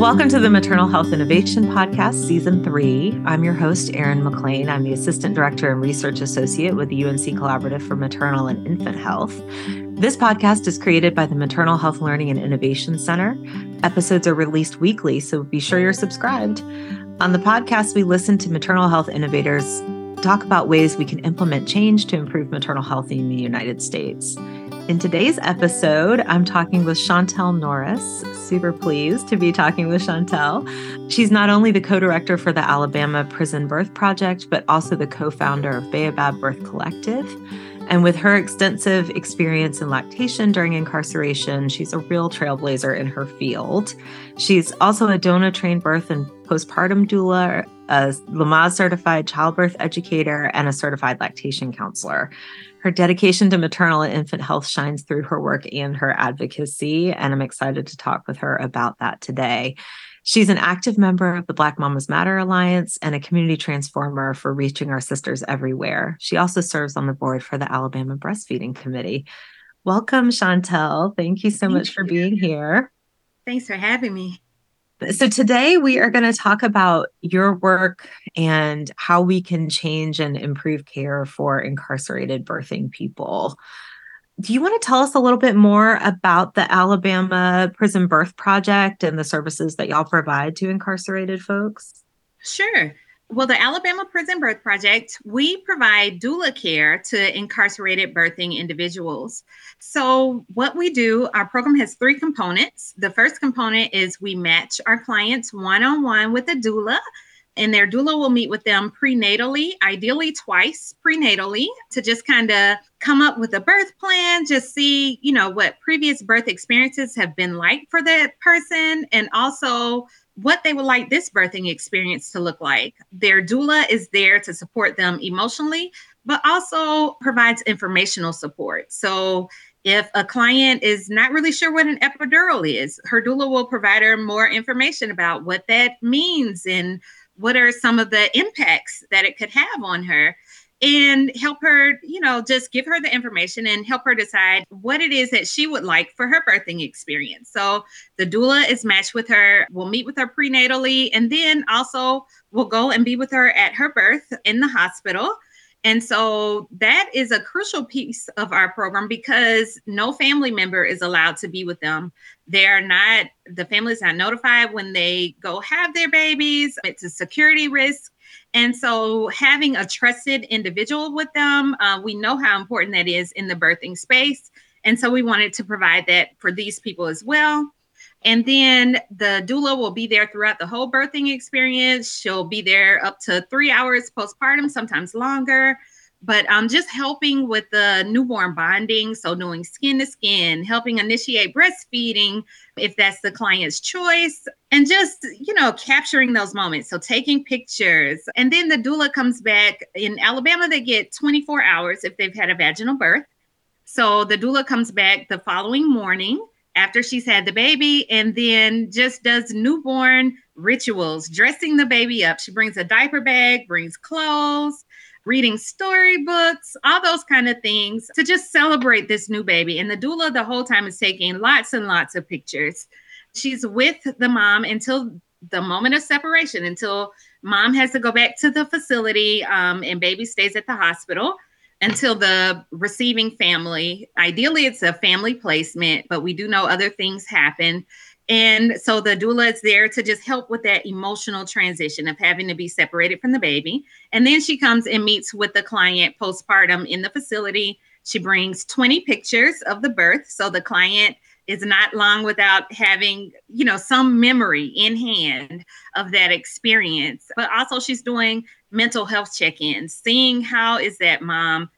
Welcome to the Maternal Health Innovation Podcast, Season 3. I'm your host, Erin McClain. I'm the Assistant Director and Research Associate with the UNC Collaborative for Maternal and Infant Health. This podcast is created by the Maternal Health Learning and Innovation Center. Episodes are released weekly, so be sure you're subscribed. On the podcast, we listen to maternal health innovators talk about ways we can implement change to improve maternal health in the United States. In today's episode, I'm talking with Chauntel Norris. Super pleased to be talking with Chauntel. She's not only the co-director for the Alabama Prison Birth Project, but also the co-founder of Baobab Birth Collective. And with her extensive experience in lactation during incarceration, she's a real trailblazer in her field. She's also a DONA-trained birth and postpartum doula, a Lamaze certified childbirth educator, and a certified lactation counselor. Her dedication to maternal and infant health shines through her work and her advocacy, and I'm excited to talk with her about that today. She's an active member of the Black Mamas Matter Alliance and a community transformer for Reaching Our Sisters Everywhere. She also serves on the board for the Alabama Breastfeeding Committee. Welcome, Chauntel. Thank you so much for being here. Thanks for having me. So today we are going to talk about your work and how we can change and improve care for incarcerated birthing people. Do you want to tell us a little bit more about the Alabama Prison Birth Project and the services that y'all provide to incarcerated folks? Sure. Well, the Alabama Prison Birth Project, we provide doula care to incarcerated birthing individuals. So what we do, our program has three components. The first component is we match our clients one-on-one with a doula, and their doula will meet with them prenatally, ideally twice prenatally, to just kind of come up with a birth plan, just see, what previous birth experiences have been like for that person, and also what they would like this birthing experience to look like. Their doula is there to support them emotionally, but also provides informational support. So if a client is not really sure what an epidural is, her doula will provide her more information about what that means and what are some of the impacts that it could have on her, and help her, just give her the information and help her decide what it is that she would like for her birthing experience. So the doula is matched with her, will meet with her prenatally, and then also will go and be with her at her birth in the hospital. And so that is a crucial piece of our program because no family member is allowed to be with them. The family is not notified when they go have their babies. It's a security risk. And so having a trusted individual with them, we know how important that is in the birthing space. And so we wanted to provide that for these people as well. And then the doula will be there throughout the whole birthing experience. She'll be there up to 3 hours postpartum, sometimes longer. But just helping with the newborn bonding, so doing skin to skin, helping initiate breastfeeding, if that's the client's choice, and just, capturing those moments. So taking pictures. And then the doula comes back. In Alabama, they get 24 hours if they've had a vaginal birth. So the doula comes back the following morning after she's had the baby, and then just does newborn rituals, dressing the baby up. She brings a diaper bag, brings clothes, reading storybooks, all those kind of things to just celebrate this new baby. And the doula the whole time is taking lots and lots of pictures. She's with the mom until the moment of separation, until mom has to go back to the facility and baby stays at the hospital until the receiving family. Ideally, it's a family placement, but we do know other things happen. And so the doula is there to just help with that emotional transition of having to be separated from the baby. And then she comes and meets with the client postpartum in the facility. She brings 20 pictures of the birth. So the client is not long without having, some memory in hand of that experience. But also she's doing mental health check-ins, seeing how is that mom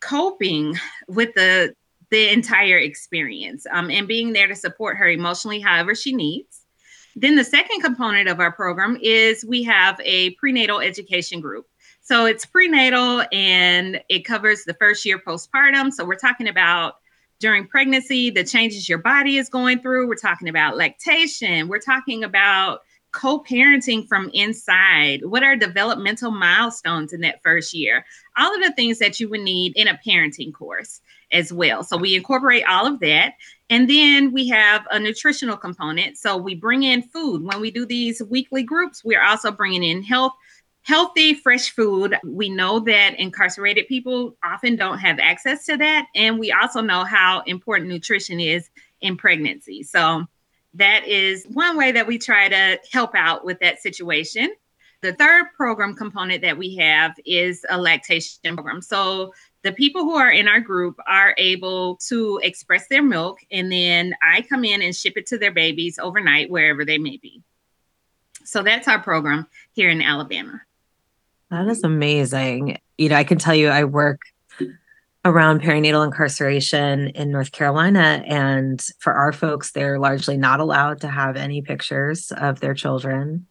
coping with the entire experience, and being there to support her emotionally however she needs. Then the second component of our program is we have a prenatal education group. So it's prenatal and it covers the first year postpartum. So we're talking about during pregnancy, the changes your body is going through. We're talking about lactation. We're talking about co-parenting from inside. What are developmental milestones in that first year? All of the things that you would need in a parenting course. as well. So we incorporate all of that. And then we have a nutritional component. So we bring in food. When we do these weekly groups, we're also bringing in healthy, fresh food. We know that incarcerated people often don't have access to that. And we also know how important nutrition is in pregnancy. So that is one way that we try to help out with that situation. The third program component that we have is a lactation program. So the people who are in our group are able to express their milk, and then I come in and ship it to their babies overnight, wherever they may be. So that's our program here in Alabama. That is amazing. You know, I can tell you I work around perinatal incarceration in North Carolina. And for our folks, they're largely not allowed to have any pictures of their children,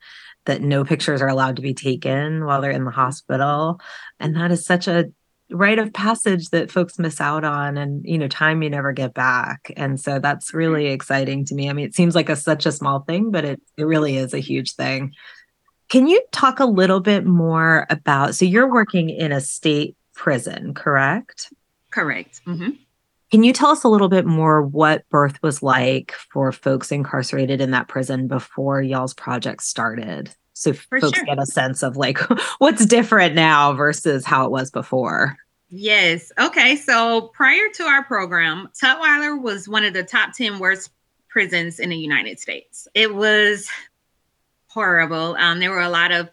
that no pictures are allowed to be taken while they're in the hospital. And that is such a rite of passage that folks miss out on, and, you know, time you never get back. And so that's really exciting to me. I mean, it seems like such a small thing, but it really is a huge thing. Can you talk a little bit more about, so you're working in a state prison, correct? Correct. Mm-hmm. Can you tell us a little bit more what birth was like for folks incarcerated in that prison before y'all's project started? So folks get a sense of like what's different now versus how it was before. Yes. Okay. So prior to our program, Tutwiler was one of the top 10 worst prisons in the United States. It was horrible. There were a lot of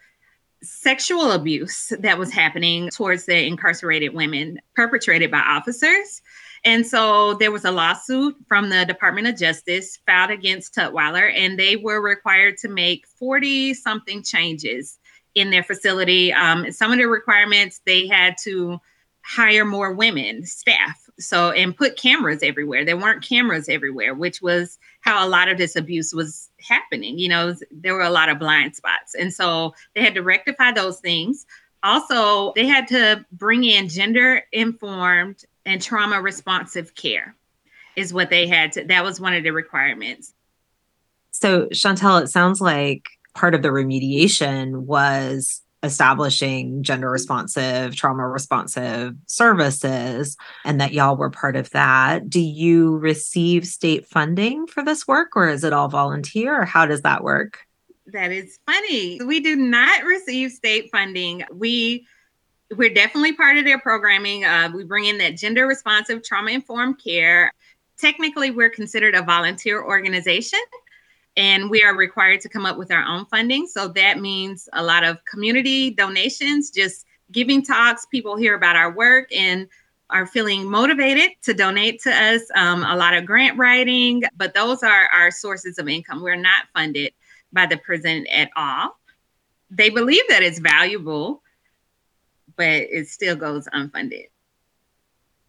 sexual abuse that was happening towards the incarcerated women perpetrated by officers. And so there was a lawsuit from the Department of Justice filed against Tutwiler, and they were required to make 40-something changes in their facility. Some of the requirements, they had to hire more women, staff, and put cameras everywhere. There weren't cameras everywhere, which was how a lot of this abuse was happening. You know, there were a lot of blind spots. And so they had to rectify those things. Also, they had to bring in gender-informed and trauma responsive care is what they had to, that was one of the requirements. So Chauntel, it sounds like part of the remediation was establishing gender responsive, trauma responsive services, and that y'all were part of that. Do you receive state funding for this work, or is it all volunteer, or how does that work? That is funny. We do not receive state funding. We're definitely part of their programming. We bring in that gender responsive, trauma-informed care. Technically, we're considered a volunteer organization, and we are required to come up with our own funding. So that means a lot of community donations, just giving talks. People hear about our work and are feeling motivated to donate to us. A lot of grant writing, but those are our sources of income. We're not funded by the prison at all. They believe that it's valuable, but it still goes unfunded.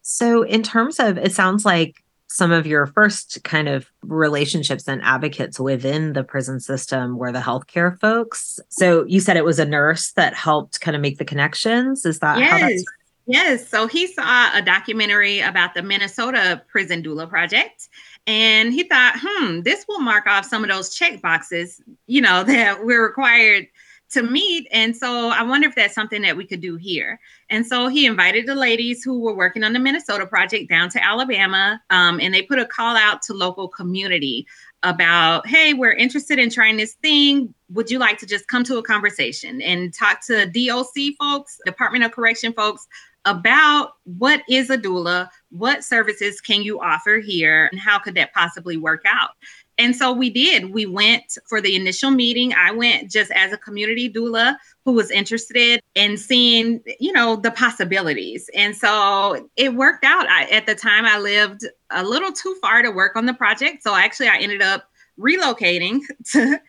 So in terms of, it sounds like some of your first kind of relationships and advocates within the prison system were the healthcare folks. So you said it was a nurse that helped kind of make the connections. Is that how that's? Yes. So he saw a documentary about the Minnesota Prison Doula Project, and he thought, this will mark off some of those check boxes, you know, that we're required to meet. And so I wonder if that's something that we could do here. And so he invited the ladies who were working on the Minnesota project down to Alabama. And they put a call out to local community about, hey, we're interested in trying this thing. Would you like to just come to a conversation and talk to DOC folks, Department of Correction folks, about what is a doula? What services can you offer here? And how could that possibly work out? And so we did. We went for the initial meeting. I went just as a community doula who was interested in seeing, you know, the possibilities. And so it worked out. At the time, I lived a little too far to work on the project. So actually, I ended up relocating to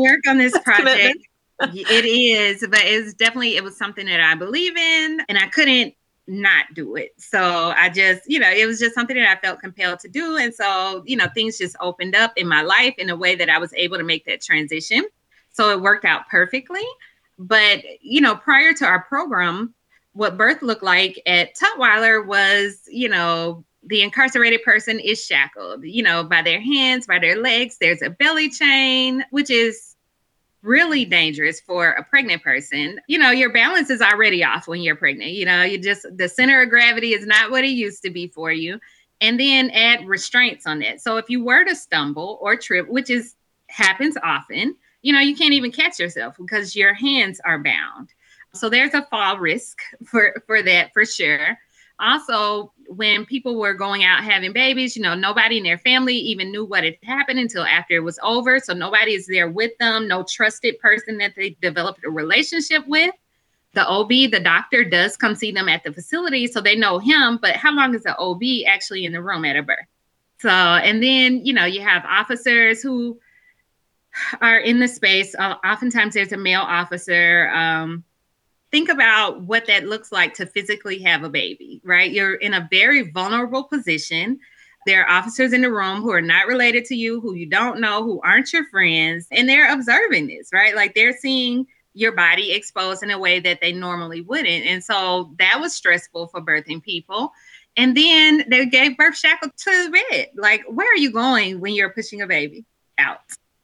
work on this project. It is, but it was something that I believe in, and I couldn't not do it. So I just, you know, it was just something that I felt compelled to do. And so, you know, things just opened up in my life in a way that I was able to make that transition. So it worked out perfectly. But, you know, prior to our program, what birth looked like at Tutwiler was, you know, the incarcerated person is shackled, you know, by their hands, by their legs. There's a belly chain, which is really dangerous for a pregnant person. You know, your balance is already off when you're pregnant. You know, you just, the center of gravity is not what it used to be for you. And then add restraints on that. So if you were to stumble or trip, which is happens often, you know, you can't even catch yourself because your hands are bound. So there's a fall risk for that for sure. Also, when people were going out having babies, you know, nobody in their family even knew what had happened until after it was over. So nobody is there with them, no trusted person that they developed a relationship with. The OB, the doctor, does come see them at the facility, so they know him. But how long is the OB actually in the room at a birth? So, and then, you know, you have officers who are in the space. Oftentimes there's a male officer. Think about what that looks like to physically have a baby, right? You're in a very vulnerable position. There are officers in the room who are not related to you, who you don't know, who aren't your friends, and they're observing this, right? Like they're seeing your body exposed in a way that they normally wouldn't. And so that was stressful for birthing people. And then they gave birth shackled to the bed. Like, where are you going when you're pushing a baby out?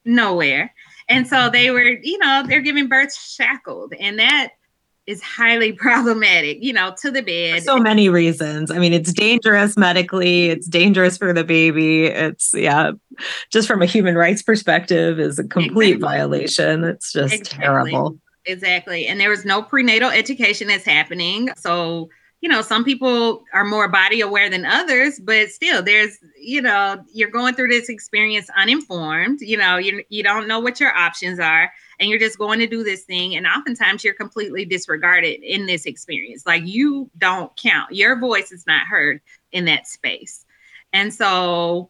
Nowhere. And so they were, you know, they're giving birth shackled. And that is highly problematic, you know, to the bed. For so many reasons. I mean, it's dangerous medically. It's dangerous for the baby. It's, yeah, just from a human rights perspective is a complete violation. It's just terrible. Exactly. And there was no prenatal education that's happening. So, you know, some people are more body aware than others, but still there's, you know, you're going through this experience uninformed, you know, you don't know what your options are and you're just going to do this thing. And oftentimes you're completely disregarded in this experience. Like you don't count, your voice is not heard in that space. And so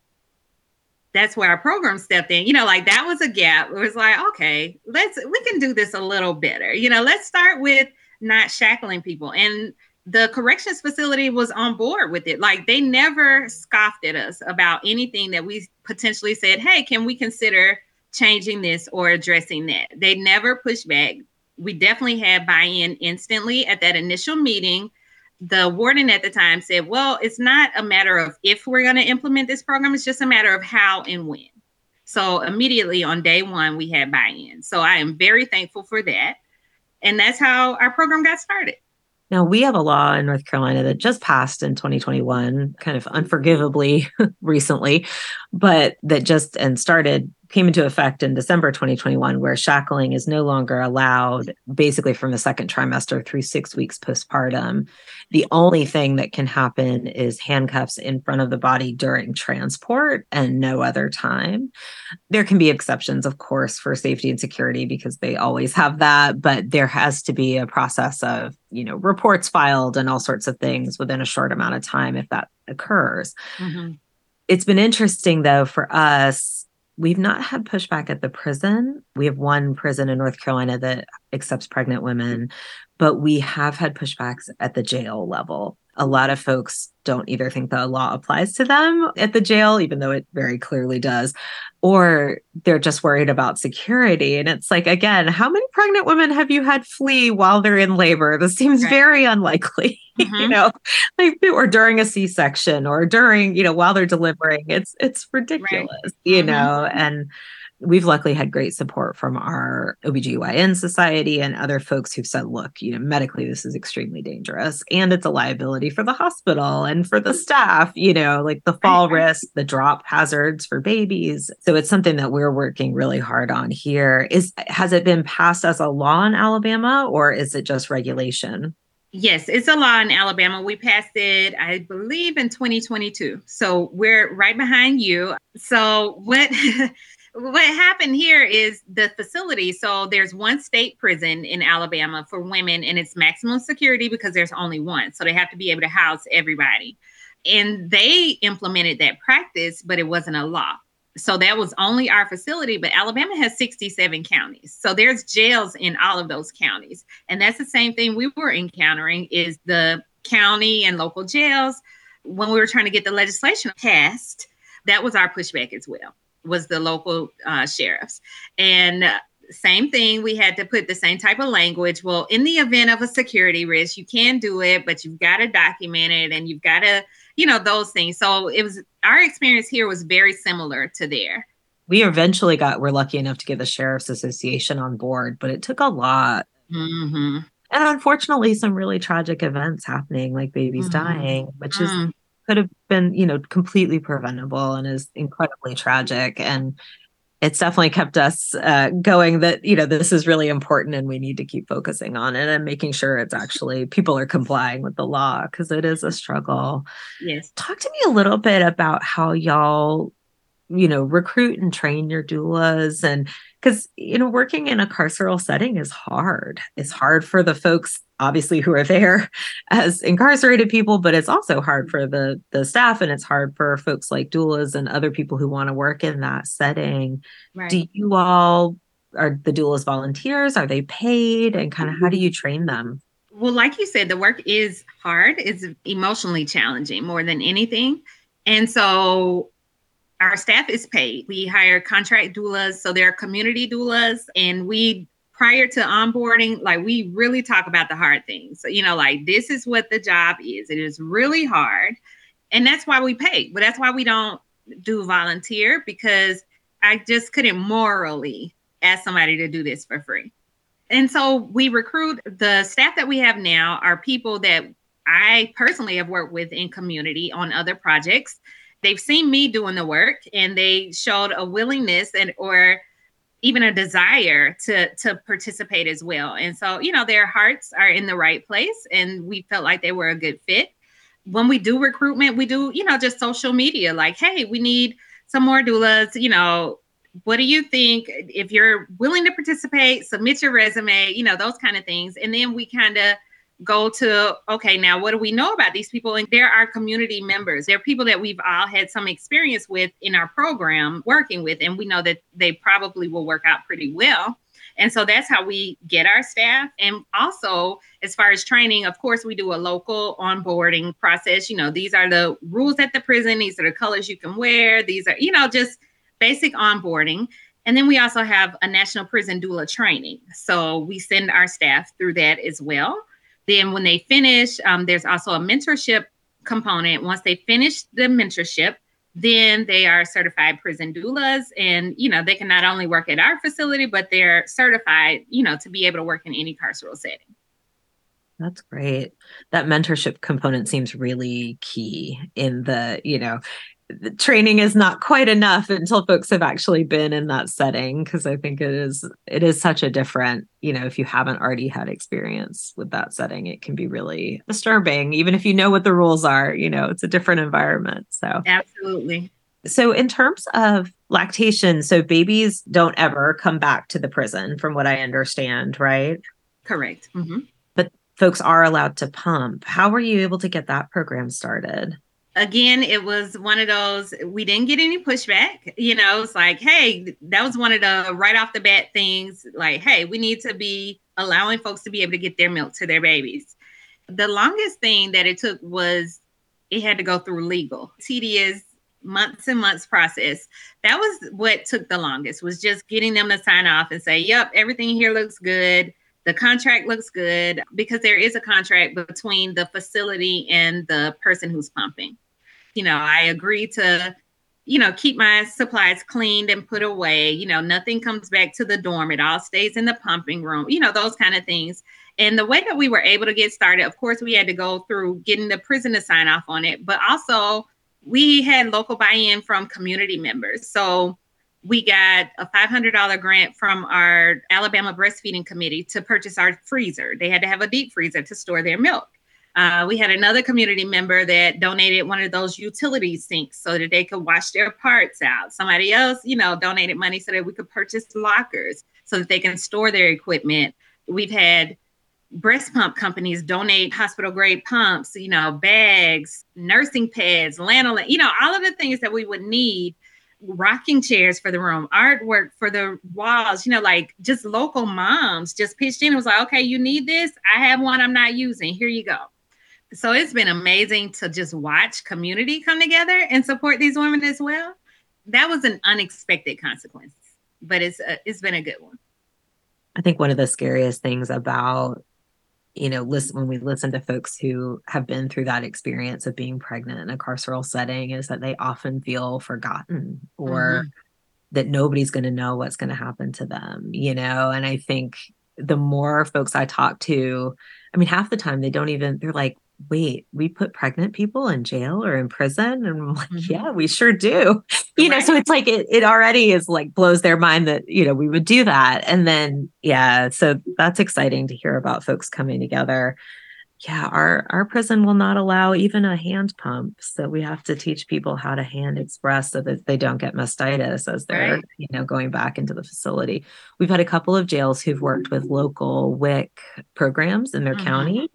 that's where our program stepped in, you know, like that was a gap. It was like, okay, we can do this a little better. You know, let's start with not shackling people. And the corrections facility was on board with it. Like they never scoffed at us about anything that we potentially said, hey, can we consider changing this or addressing that? They never pushed back. We definitely had buy-in instantly at that initial meeting. The warden at the time said, well, it's not a matter of if we're going to implement this program. It's just a matter of how and when. So immediately on day one, we had buy-in. So I am very thankful for that. And that's how our program got started. Now, we have a law in North Carolina that just passed in 2021, kind of unforgivably recently, but that just came into effect in December 2021, where shackling is no longer allowed basically from the second trimester through 6 weeks postpartum. The only thing that can happen is handcuffs in front of the body during transport and no other time. There can be exceptions, of course, for safety and security because they always have that, but there has to be a process of, you know, reports filed and all sorts of things within a short amount of time if that occurs. Mm-hmm. It's been interesting, though, for us. We've not had pushback at the prison. We have one prison in North Carolina that accepts pregnant women, but we have had pushbacks at the jail level. A lot of folks don't either think the law applies to them at the jail, even though it very clearly does, or they're just worried about security. And it's like, again, how many pregnant women have you had flee while they're in labor? This seems very unlikely, you know, like, or during a C-section or during, you know, while they're delivering. It's ridiculous, you know, and we've luckily had great support from our OBGYN society and other folks who've said, look, you know, medically, this is extremely dangerous and it's a liability for the hospital and for the staff, you know, like the fall risk, the drop hazards for babies. So it's something that we're working really hard on here. Has it been passed as a law in Alabama or is it just regulation? Yes, it's a law in Alabama. We passed it, I believe, in 2022. So we're right behind you. So What happened here is the facility. So there's one state prison in Alabama for women and it's maximum security because there's only one. So they have to be able to house everybody. And they implemented that practice, but it wasn't a law. So that was only our facility, but Alabama has 67 counties. So there's jails in all of those counties. And that's the same thing we were encountering is the county and local jails. When we were trying to get the legislation passed, that was our pushback as well. Was the local sheriffs. And same thing, we had to put the same type of language. Well, in the event of a security risk, you can do it, but you've got to document it and you've got to, you know, those things. So it was, our experience here was very similar to there. We eventually were lucky enough to get the Sheriff's Association on board, but it took a lot. Mm-hmm. And unfortunately, some really tragic events happening, like babies dying, which is could have been, completely preventable and is incredibly tragic. And it's definitely kept us going that, this is really important and we need to keep focusing on it and making sure it's actually people are complying with the law, because it is a struggle. Yes. Talk to me a little bit about how y'all, recruit and train your doulas, and because, working in a carceral setting is hard. It's hard for the folks, obviously, who are there as incarcerated people, but it's also hard for the staff, and it's hard for folks like doulas and other people who want to work in that setting. Right. Are the doulas volunteers? Are they paid? And kind of how do you train them? Well, like you said, the work is hard. It's emotionally challenging more than anything. And so our staff is paid. We hire contract doulas. So they're community doulas. And prior to onboarding, we really talk about the hard things. So, this is what the job is. It is really hard. And that's why we pay. But that's why we don't do volunteer, because I just couldn't morally ask somebody to do this for free. And so we recruit. The staff that we have now are people that I personally have worked with in community on other projects. They've seen me doing the work, and they showed a willingness or even a desire to participate as well. And so, their hearts are in the right place, and we felt like they were a good fit. When we do recruitment, we do, just social media, like, hey, we need some more doulas. What do you think? If you're willing to participate, submit your resume, those kind of things. And then we kind of go to, okay, now what do we know about these people? And they're our community members. They're people that we've all had some experience with in our program working with, and we know that they probably will work out pretty well. And so that's how we get our staff. And also, as far as training, of course, we do a local onboarding process. These are the rules at the prison. These are the colors you can wear. These are, just basic onboarding. And then we also have a National Prison Doula Training. So we send our staff through that as well. Then when they finish, there's also a mentorship component. Once they finish the mentorship, then they are certified prison doulas. And, they can not only work at our facility, but they're certified, to be able to work in any carceral setting. That's great. That mentorship component seems really key in the, the training is not quite enough until folks have actually been in that setting, because I think it is such a different, if you haven't already had experience with that setting, it can be really disturbing, even if you know what the rules are, it's a different environment. So absolutely. So in terms of lactation, so babies don't ever come back to the prison from what I understand, right? Correct. Mm-hmm. But folks are allowed to pump. How were you able to get that program started? Again, it was one of those, we didn't get any pushback. It's like, hey, that was one of the right off the bat things. Like, hey, we need to be allowing folks to be able to get their milk to their babies. The longest thing that it took was it had to go through legal. Tedious, months and months process. That was what took the longest, was just getting them to sign off and say, yep, everything here looks good. The contract looks good, because there is a contract between the facility and the person who's pumping. I agree to, keep my supplies cleaned and put away. Nothing comes back to the dorm. It all stays in the pumping room, those kind of things. And the way that we were able to get started, of course, we had to go through getting the prison to sign off on it. But also, we had local buy-in from community members. So we got a $500 grant from our Alabama Breastfeeding Committee to purchase our freezer. They had to have a deep freezer to store their milk. We had another community member that donated one of those utility sinks so that they could wash their parts out. Somebody else, donated money so that we could purchase lockers so that they can store their equipment. We've had breast pump companies donate hospital grade pumps, bags, nursing pads, lanolin, all of the things that we would need, rocking chairs for the room, artwork for the walls, just local moms just pitched in and was like, okay, you need this? I have one I'm not using. Here you go. So it's been amazing to just watch community come together and support these women as well. That was an unexpected consequence, but it's been a good one. I think one of the scariest things about, when we listen to folks who have been through that experience of being pregnant in a carceral setting, is that they often feel forgotten or that nobody's going to know what's going to happen to them, you know? And I think the more folks I talk to, I mean, half the time they don't even, they're like, wait, we put pregnant people in jail or in prison? And I'm like, yeah, we sure do. You know, so it's like, it already is like blows their mind that, you know, we would do that. And then, yeah, so that's exciting to hear about folks coming together. Yeah, our prison will not allow even a hand pump. So we have to teach people how to hand express so that they don't get mastitis as they're, you know, going back into the facility. We've had a couple of jails who've worked with local WIC programs in their county,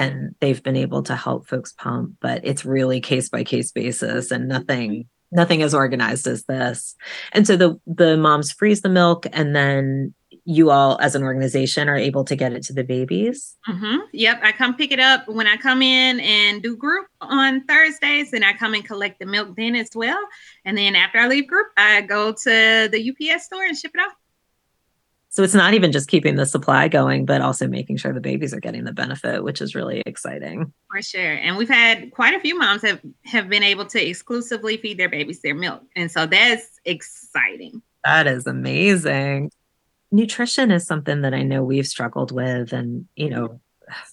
and they've been able to help folks pump, but it's really case by case basis and nothing as organized as this. And so the moms freeze the milk, and then you all as an organization are able to get it to the babies. Yep. I come pick it up when I come in and do group on Thursdays, and I come and collect the milk then as well. And then after I leave group, I go to the UPS store and ship it off. So it's not even just keeping the supply going, but also making sure the babies are getting the benefit, which is really exciting. For sure. And we've had quite a few moms have been able to exclusively feed their babies their milk. And so that's exciting. That is amazing. Nutrition is something that I know we've struggled with, and, you know,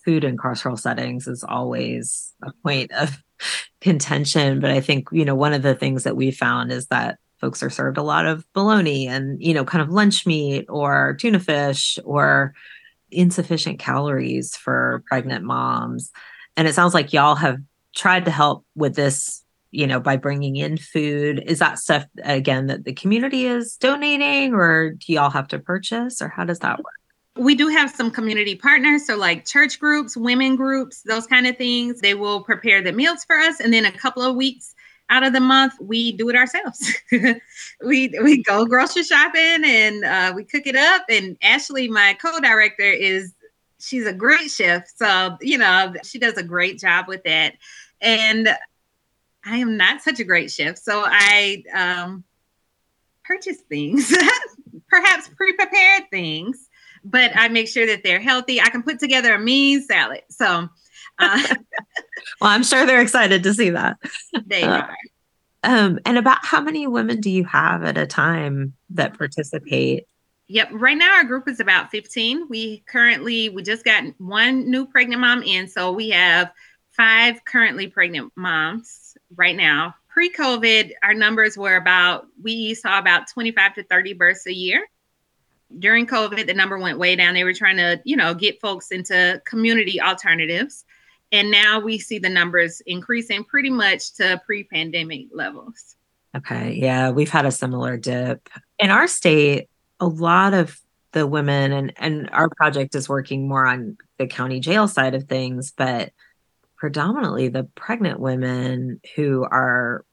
food in carceral settings is always a point of contention. But I think, you know, one of the things that we found is that folks are served a lot of bologna and, you know, kind of lunch meat or tuna fish or insufficient calories for pregnant moms. And it sounds like y'all have tried to help with this, you know, by bringing in food. Is that stuff, again, that the community is donating, or do y'all have to purchase, or how does that work? We do have some community partners. So like church groups, women groups, those kind of things, they will prepare the meals for us. And then a couple of weeks out of the month, we do it ourselves. We go grocery shopping and we cook it up. And Ashley, my co-director, she's a great chef. So, you know, she does a great job with that. And I am not such a great chef, so I purchase things, perhaps pre-prepared things, but I make sure that they're healthy. I can put together a mean salad. So, well, I'm sure they're excited to see that. They are. And about how many women do you have at a time that participate? Yep. Right now, our group is about 15. We just got one new pregnant mom in, so we have 5 currently pregnant moms right now. Pre-COVID, our numbers were we saw about 25 to 30 births a year. During COVID, the number went way down. They were trying to, you know, get folks into community alternatives. And now we see the numbers increasing pretty much to pre-pandemic levels. Okay. Yeah. We've had a similar dip in our state. A lot of the women, and our project is working more on the county jail side of things, but predominantly the pregnant women who are,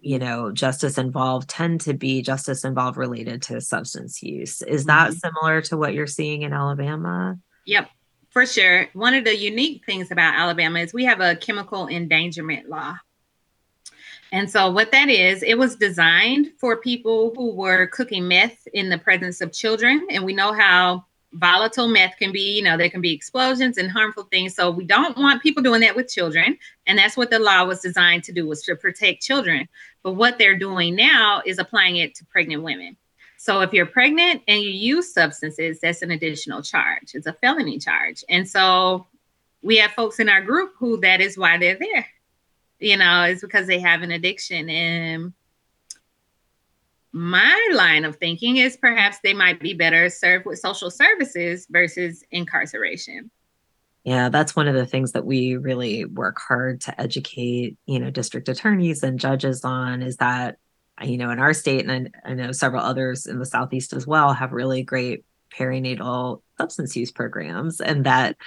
you know, justice involved tend to be justice involved related to substance use. Is that similar to what you're seeing in Alabama? Yep, for sure. One of the unique things about Alabama is we have a chemical endangerment law. And so what that is, it was designed for people who were cooking meth in the presence of children. And we know how volatile meth can be, you know, there can be explosions and harmful things. So we don't want people doing that with children. And that's what the law was designed to do, was to protect children. But what they're doing now is applying it to pregnant women. So if you're pregnant and you use substances, that's an additional charge. It's a felony charge. And so we have folks in our group who that is why they're there. You know, it's because they have an addiction. And my line of thinking is perhaps they might be better served with social services versus incarceration. Yeah, that's one of the things that we really work hard to educate, you know, district attorneys and judges on, is that, you know, in our state, and I know several others in the Southeast as well, have really great perinatal substance use programs, and that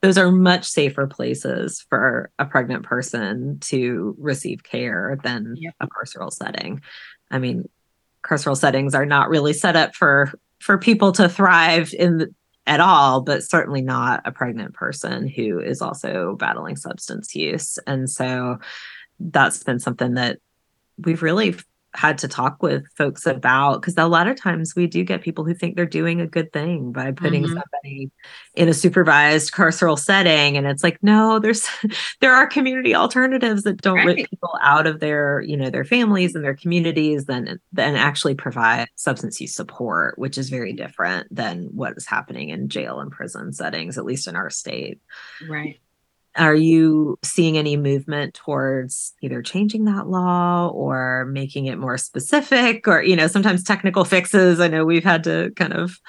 those are much safer places for a pregnant person to receive care than a carceral setting. I mean, carceral settings are not really set up for people to thrive at all, but certainly not a pregnant person who is also battling substance use. And so that's been something that we've really had to talk with folks about, because a lot of times we do get people who think they're doing a good thing by putting somebody in a supervised carceral setting. And it's like, no, there are community alternatives that don't rip people out of their, you know, their families and their communities then actually provide substance use support, which is very different than what is happening in jail and prison settings, at least in our state. Right. Are you seeing any movement towards either changing that law or making it more specific, or, you know, sometimes technical fixes? I know we've had to kind of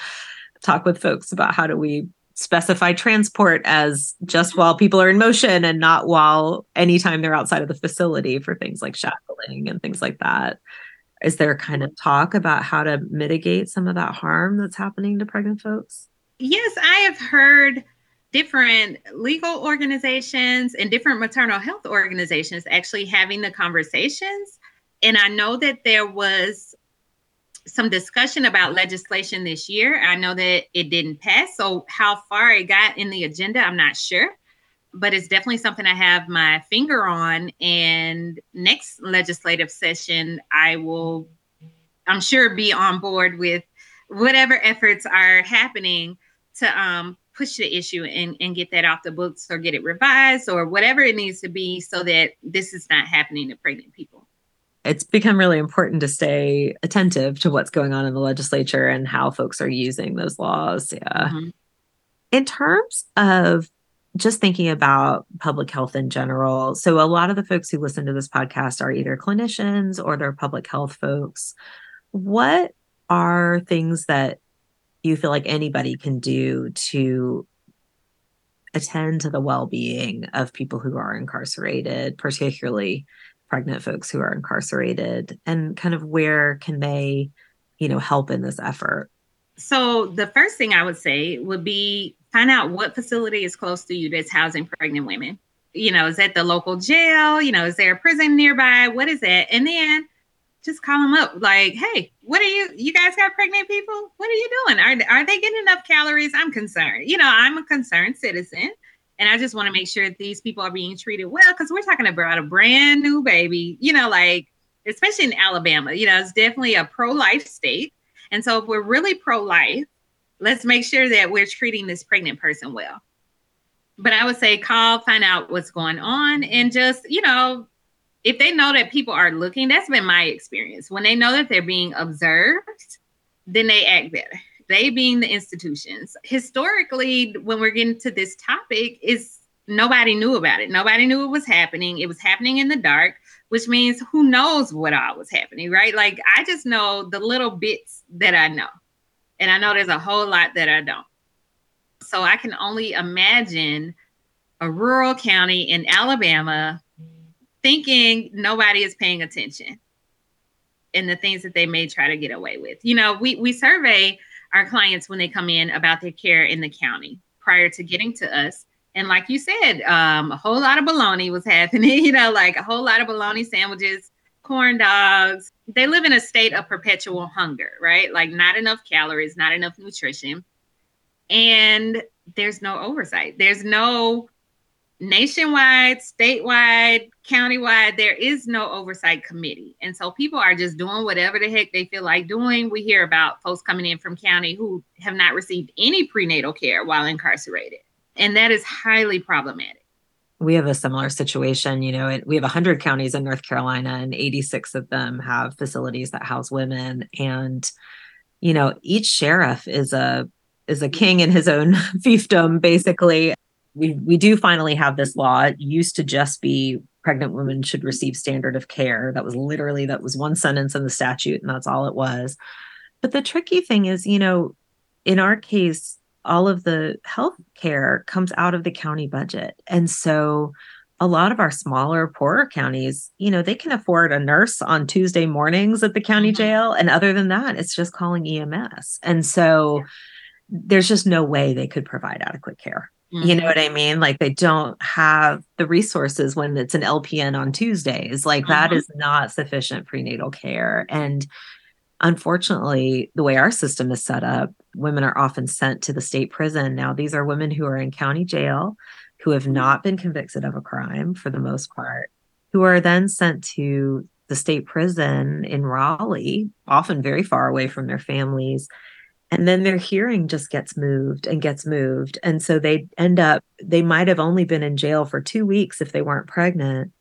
talk with folks about how do we specify transport as just while people are in motion and not while anytime they're outside of the facility for things like shackling and things like that. Is there kind of talk about how to mitigate some of that harm that's happening to pregnant folks? Yes, I have heard different legal organizations and different maternal health organizations actually having the conversations. And I know that there was some discussion about legislation this year. I know that it didn't pass. So how far it got in the agenda, I'm not sure, but it's definitely something I have my finger on. And next legislative session, I'm sure be on board with whatever efforts are happening to, push the issue and get that off the books or get it revised or whatever it needs to be so that this is not happening to pregnant people. It's become really important to stay attentive to what's going on in the legislature and how folks are using those laws. Yeah. Mm-hmm. In terms of just thinking about public health in general, so a lot of the folks who listen to this podcast are either clinicians or they're public health folks. What are things that you feel like anybody can do to attend to the well-being of people who are incarcerated, particularly pregnant folks who are incarcerated, and kind of where can they, you know, help in this effort? So the first thing I would say would be find out what facility is close to you that's housing pregnant women. You know, is that the local jail? You know, is there a prison nearby? What is that? And then just call them up like, hey, what are you guys got pregnant people? What are you doing? Are they getting enough calories? I'm concerned. You know, I'm a concerned citizen and I just want to make sure that these people are being treated well, because we're talking about a brand new baby, you know, like, especially in Alabama, you know, it's definitely a pro-life state. And so if we're really pro-life, let's make sure that we're treating this pregnant person well. But I would say call, find out what's going on, and just, you know, if they know that people are looking, that's been my experience. When they know that they're being observed, then they act better. They being the institutions. Historically, when we're getting to this topic, is nobody knew about it. Nobody knew it was happening. It was happening in the dark, which means who knows what all was happening, right? Like, I just know the little bits that I know. And I know there's a whole lot that I don't. So I can only imagine a rural county in Alabama thinking nobody is paying attention and the things that they may try to get away with. You know, we survey our clients when they come in about their care in the county prior to getting to us. And like you said, a whole lot of bologna was happening, you know, like a whole lot of bologna sandwiches, corn dogs. They live in a state of perpetual hunger, right? Like not enough calories, not enough nutrition. And there's no oversight. There's no nationwide, statewide, countywide, there is no oversight committee. And so people are just doing whatever the heck they feel like doing. We hear about folks coming in from county who have not received any prenatal care while incarcerated. And that is highly problematic. We have a similar situation. You know, we have 100 counties in North Carolina and 86 of them have facilities that house women. And, you know, each sheriff is a king in his own fiefdom, basically. We do finally have this law. It used to just be pregnant women should receive standard of care. That was one sentence in the statute and that's all it was. But the tricky thing is, you know, in our case, all of the health care comes out of the county budget. And so a lot of our smaller, poorer counties, you know, they can afford a nurse on Tuesday mornings at the county jail. And other than that, it's just calling EMS. And so there's just no way they could provide adequate care. You know what I mean? Like they don't have the resources when it's an LPN on Tuesdays. Like that is not sufficient prenatal care. And unfortunately, the way our system is set up, women are often sent to the state prison. Now, these are women who are in county jail, who have not been convicted of a crime for the most part, who are then sent to the state prison in Raleigh, often very far away from their families. And then their hearing just gets moved. And so they end up, they might have only been in jail for 2 weeks if they weren't pregnant,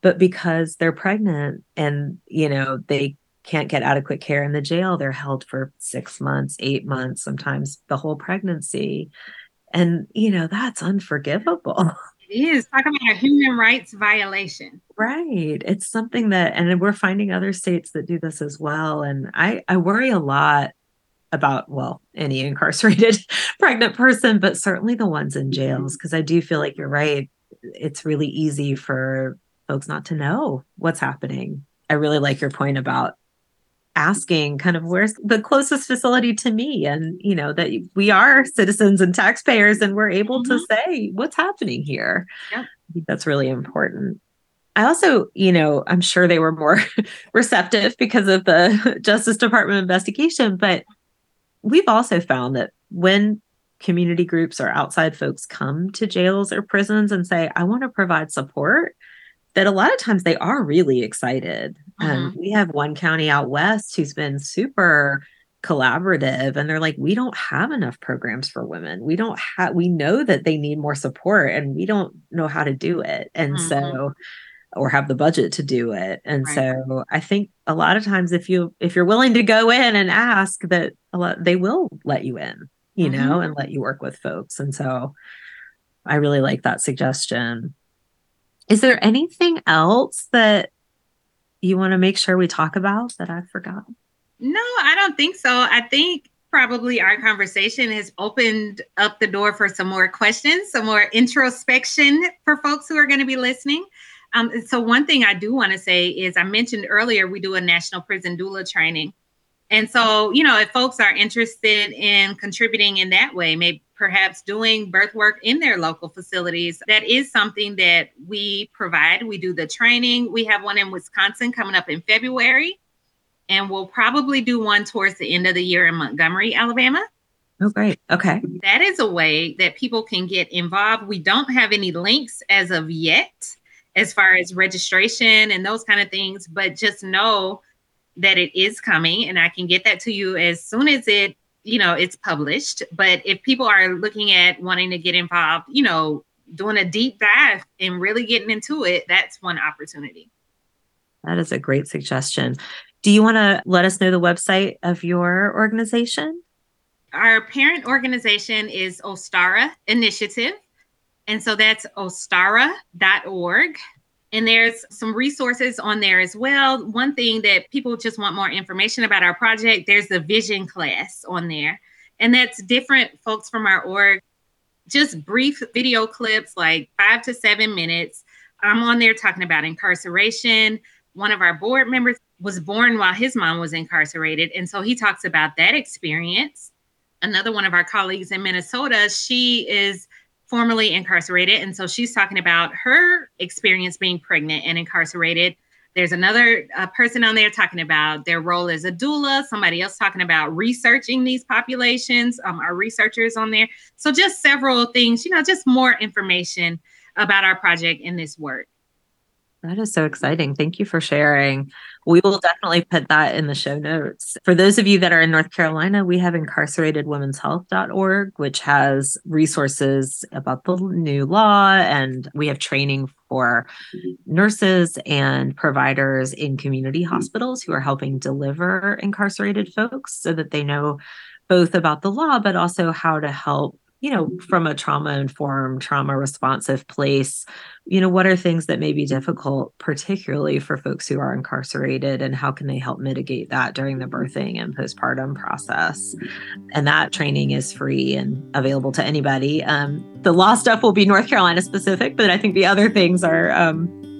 but because they're pregnant and, you know, they can't get adequate care in the jail, they're held for 6 months, 8 months, sometimes the whole pregnancy. And, you know, that's unforgivable. It is. Talk about a human rights violation. Right. It's something that, and we're finding other states that do this as well. And I worry a lot about, well, any incarcerated pregnant person, but certainly the ones in jails, because I do feel like you're right. It's really easy for folks not to know what's happening. I really like your point about asking kind of where's the closest facility to me, and, you know, that we are citizens and taxpayers and we're able to say what's happening here. Yep. I think that's really important. I also, you know, I'm sure they were more receptive because of the Justice Department investigation, but we've also found that when community groups or outside folks come to jails or prisons and say, I want to provide support, that a lot of times they are really excited. We have one county out west who's been super collaborative, and they're like, we don't have enough programs for women. We know that they need more support and we don't know how to do it. And so, or have the budget to do it. And so I think a lot of times if you're willing to go in and ask, that a lot, they will let you in, you know, and let you work with folks. And so I really like that suggestion. Is there anything else that you want to make sure we talk about that I've forgotten? No, I don't think so. I think probably our conversation has opened up the door for some more questions, some more introspection for folks who are going to be listening. So one thing I do want to say is I mentioned earlier, we do a national prison doula training. And so, you know, if folks are interested in contributing in that way, maybe perhaps doing birth work in their local facilities, that is something that we provide. We do the training. We have one in Wisconsin coming up in February, and we'll probably do one towards the end of the year in Montgomery, Alabama. Oh, great. Okay. That is a way that people can get involved. We don't have any links as of yet, as far as registration and those kind of things, but just know that it is coming, and I can get that to you as soon as it, you know, it's published. But if people are looking at wanting to get involved, you know, doing a deep dive and really getting into it, that's one opportunity. That is a great suggestion. Do you want to let us know the website of your organization? Our parent organization is Ostara Initiative. And so that's ostara.org. And there's some resources on there as well. One thing that people just want more information about our project, there's the vision class on there. And that's different folks from our org, just brief video clips, like 5 to 7 minutes. I'm on there talking about incarceration. One of our board members was born while his mom was incarcerated. And so he talks about that experience. Another one of our colleagues in Minnesota, she is formerly incarcerated. And so she's talking about her experience being pregnant and incarcerated. There's another person on there talking about their role as a doula, somebody else talking about researching these populations, our researchers on there. So just several things, you know, just more information about our project and this work. That is so exciting. Thank you for sharing. We will definitely put that in the show notes. For those of you that are in North Carolina, we have incarceratedwomenshealth.org, which has resources about the new law. And we have training for nurses and providers in community hospitals who are helping deliver incarcerated folks, so that they know both about the law, but also how to help, you know, from a trauma-informed, trauma-responsive place, you know, what are things that may be difficult, particularly for folks who are incarcerated, and how can they help mitigate that during the birthing and postpartum process? And that training is free and available to anybody. The law stuff will be North Carolina specific, but I think the other things are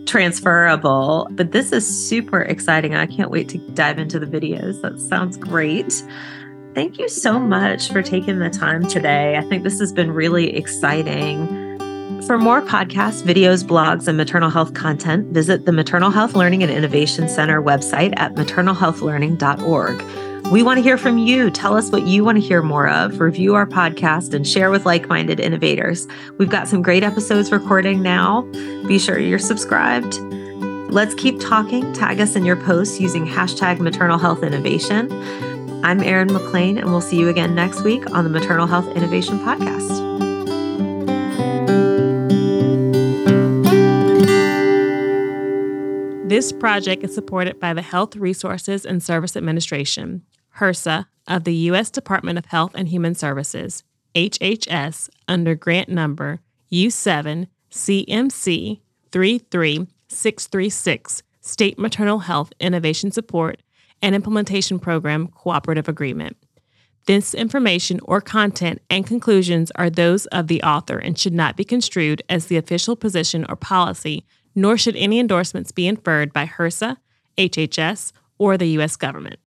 transferable. But this is super exciting. I can't wait to dive into the videos. That sounds great. Thank you so much for taking the time today. I think this has been really exciting. For more podcasts, videos, blogs, and maternal health content, visit the Maternal Health Learning and Innovation Center website at maternalhealthlearning.org. We want to hear from you. Tell us what you want to hear more of. Review our podcast and share with like-minded innovators. We've got some great episodes recording now. Be sure you're subscribed. Let's keep talking. Tag us in your posts using hashtag Maternal Health Innovation. I'm Erin McClain, and we'll see you again next week on the Maternal Health Innovation Podcast. This project is supported by the Health Resources and Service Administration, HRSA, of the U.S. Department of Health and Human Services, HHS, under grant number U7-CMC-33636, State Maternal Health Innovation Support and Implementation Program Cooperative Agreement. This information or content and conclusions are those of the author and should not be construed as the official position or policy, nor should any endorsements be inferred by HRSA, HHS, or the U.S. government.